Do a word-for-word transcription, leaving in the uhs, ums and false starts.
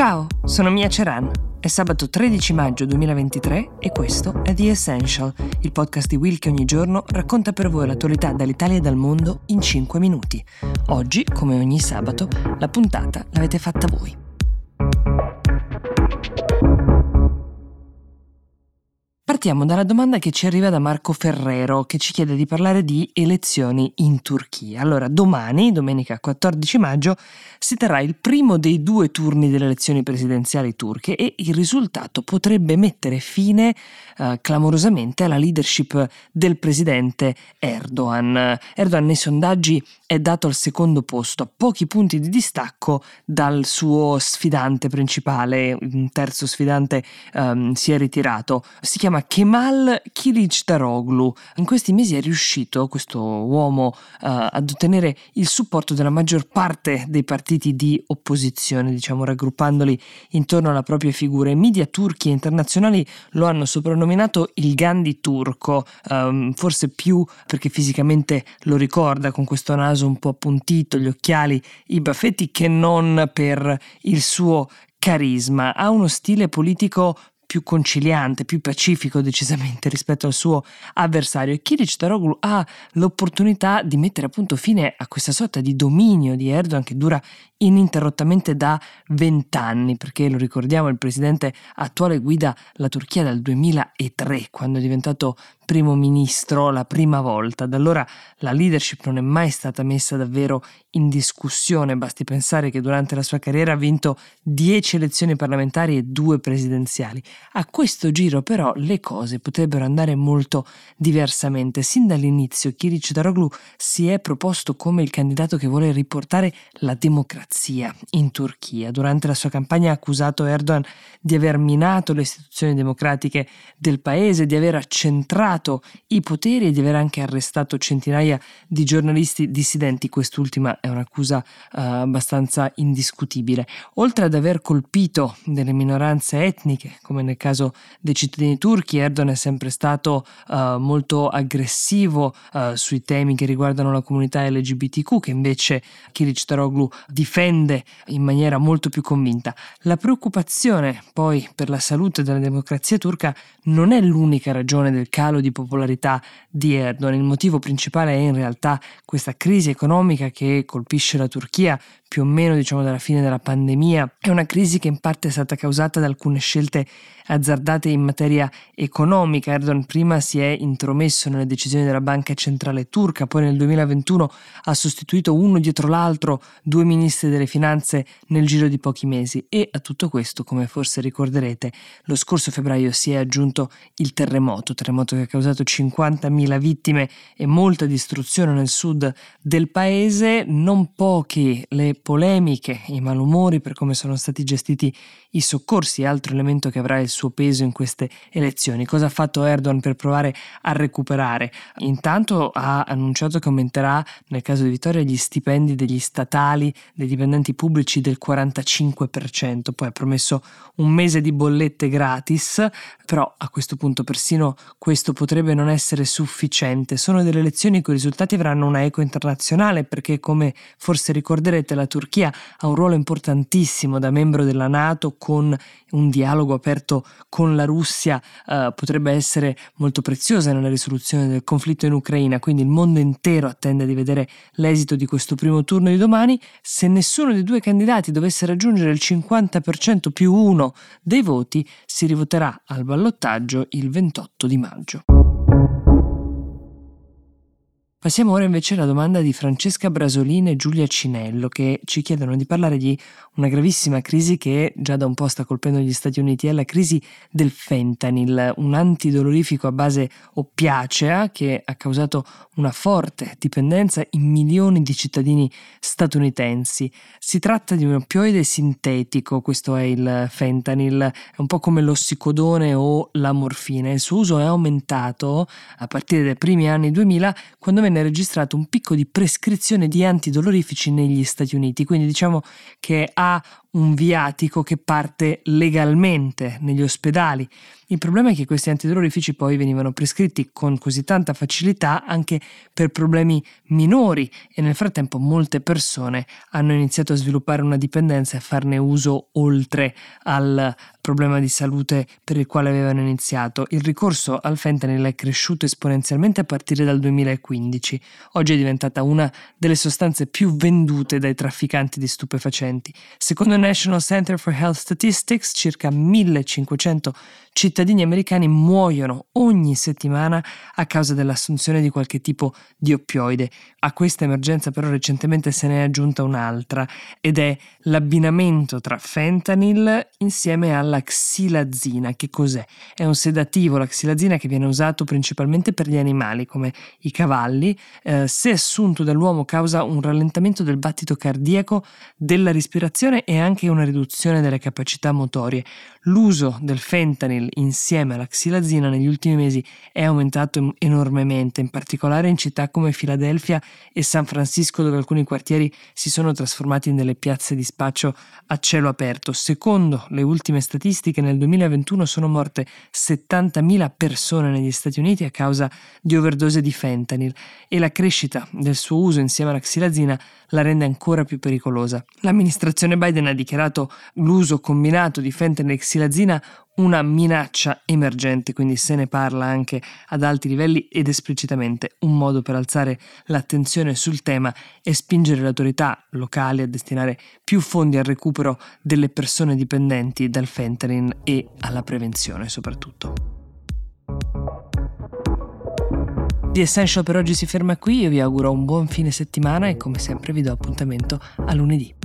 Ciao, sono Mia Ceran. È sabato tredici maggio duemilaventitré e questo è The Essential, il podcast di Will che ogni giorno racconta per voi l'attualità dall'Italia e dal mondo in cinque minuti. Oggi, come ogni sabato, la puntata l'avete fatta voi. Partiamo dalla domanda che ci arriva da Marco Ferrero, che ci chiede di parlare di elezioni in Turchia. Allora, domani, domenica quattordici maggio, si terrà il primo dei due turni delle elezioni presidenziali turche e il risultato potrebbe mettere fine eh, clamorosamente alla leadership del presidente Erdogan. Erdogan nei sondaggi è dato al secondo posto, a pochi punti di distacco dal suo sfidante principale. Un terzo sfidante ehm, si è ritirato. Si chiama Kemal Kılıçdaroğlu. In questi mesi è riuscito questo uomo uh, ad ottenere il supporto della maggior parte dei partiti di opposizione, diciamo raggruppandoli intorno alla propria figura. I media turchi e internazionali lo hanno soprannominato il Gandhi turco, um, forse più perché fisicamente lo ricorda, con questo naso un po' appuntito, gli occhiali, i baffetti, che non per il suo carisma. Ha uno stile politico più conciliante, più pacifico decisamente rispetto al suo avversario, e Kılıçdaroğlu ha l'opportunità di mettere appunto fine a questa sorta di dominio di Erdogan che dura ininterrottamente da vent'anni, perché lo ricordiamo, il presidente attuale guida la Turchia dal duemilatré, quando è diventato primo ministro la prima volta. Da allora la leadership non è mai stata messa davvero in discussione, basti pensare che durante la sua carriera ha vinto dieci elezioni parlamentari e due presidenziali. A questo giro però le cose potrebbero andare molto diversamente. Sin dall'inizio Kılıçdaroğlu si è proposto come il candidato che vuole riportare la democrazia in Turchia. Durante la sua campagna ha accusato Erdogan di aver minato le istituzioni democratiche del paese, di aver accentrato i poteri e di aver anche arrestato centinaia di giornalisti dissidenti. Quest'ultima è un'accusa eh, abbastanza indiscutibile. Oltre ad aver colpito delle minoranze etniche, come nel caso dei cittadini turchi, Erdogan è sempre stato eh, molto aggressivo eh, sui temi che riguardano la comunità L G B T Q, che invece Kılıçdaroğlu difende in maniera molto più convinta. La preoccupazione poi per la salute della democrazia turca non è l'unica ragione del calo di di popolarità di Erdogan. Il motivo principale è in realtà questa crisi economica che colpisce la Turchia più o meno, diciamo, dalla fine della pandemia. È una crisi che in parte è stata causata da alcune scelte azzardate in materia economica. Erdogan prima si è intromesso nelle decisioni della banca centrale turca, poi nel duemilaventuno ha sostituito uno dietro l'altro due ministri delle finanze nel giro di pochi mesi, e a tutto questo, come forse ricorderete, lo scorso febbraio si è aggiunto il terremoto, terremoto che ha causato cinquantamila vittime e molta distruzione nel sud del paese. Non poche le polemiche, i malumori per come sono stati gestiti i soccorsi, altro elemento che avrà il suo peso in queste elezioni. Cosa ha fatto Erdogan per provare a recuperare? Intanto ha annunciato che aumenterà, nel caso di vittoria, gli stipendi degli statali, dei dipendenti pubblici del quarantacinque per cento, poi ha promesso un mese di bollette gratis, però a questo punto persino questo potrebbe non essere sufficiente. Sono delle elezioni cui i risultati avranno una eco internazionale, perché come forse ricorderete la Turchia ha un ruolo importantissimo da membro della NATO, con un dialogo aperto con la Russia eh, potrebbe essere molto preziosa nella risoluzione del conflitto in Ucraina, quindi il mondo intero attende di vedere l'esito di questo primo turno di domani. Se nessuno dei due candidati dovesse raggiungere il cinquanta per cento più uno dei voti, si rivoterà al ballottaggio il ventotto di maggio. Passiamo ora invece alla domanda di Francesca Brasolini e Giulia Cinello, che ci chiedono di parlare di una gravissima crisi che già da un po' sta colpendo gli Stati Uniti. È la crisi del fentanyl, un antidolorifico a base oppiacea che ha causato una forte dipendenza in milioni di cittadini statunitensi. Si tratta di un oppioide sintetico, questo è il fentanyl, è un po' come l'ossicodone o la morfina. Il suo uso è aumentato a partire dai primi anni duemila, quando venne registrato un picco di prescrizione di antidolorifici negli Stati Uniti, quindi diciamo che ha un viatico che parte legalmente negli ospedali. Il problema è che questi antidolorifici poi venivano prescritti con così tanta facilità anche per problemi minori e nel frattempo molte persone hanno iniziato a sviluppare una dipendenza e a farne uso oltre al problema di salute per il quale avevano iniziato. Il ricorso al fentanyl è cresciuto esponenzialmente a partire dal duemilaquindici. Oggi è diventata una delle sostanze più vendute dai trafficanti di stupefacenti. Secondo il National Center for Health Statistics, circa millecinquecento cittadini americani muoiono ogni settimana a causa dell'assunzione di qualche tipo di oppioide. A questa emergenza però recentemente se ne è aggiunta un'altra ed è l'abbinamento tra fentanyl insieme alla xilazina. Che cos'è? È un sedativo, la xilazina, che viene usato principalmente per gli animali come i cavalli. Eh, se assunto dall'uomo causa un rallentamento del battito cardiaco, della respirazione e anche una riduzione delle capacità motorie. L'uso del fentanyl insieme alla xilazina negli ultimi mesi è aumentato enormemente, in particolare in città come Filadelfia e San Francisco, dove alcuni quartieri si sono trasformati in delle piazze di spaccio a cielo aperto. Secondo le ultime statistiche Statistiche, nel duemilaventuno sono morte settantamila persone negli Stati Uniti a causa di overdose di fentanyl e la crescita del suo uso insieme alla xilazina la rende ancora più pericolosa. L'amministrazione Biden ha dichiarato l'uso combinato di fentanyl e xilazina una minaccia emergente, quindi se ne parla anche ad alti livelli ed esplicitamente un modo per alzare l'attenzione sul tema e spingere le autorità locali a destinare più fondi al recupero delle persone dipendenti dal fentanyl e alla prevenzione soprattutto. The Essential per oggi si ferma qui, io vi auguro un buon fine settimana e come sempre vi do appuntamento a lunedì.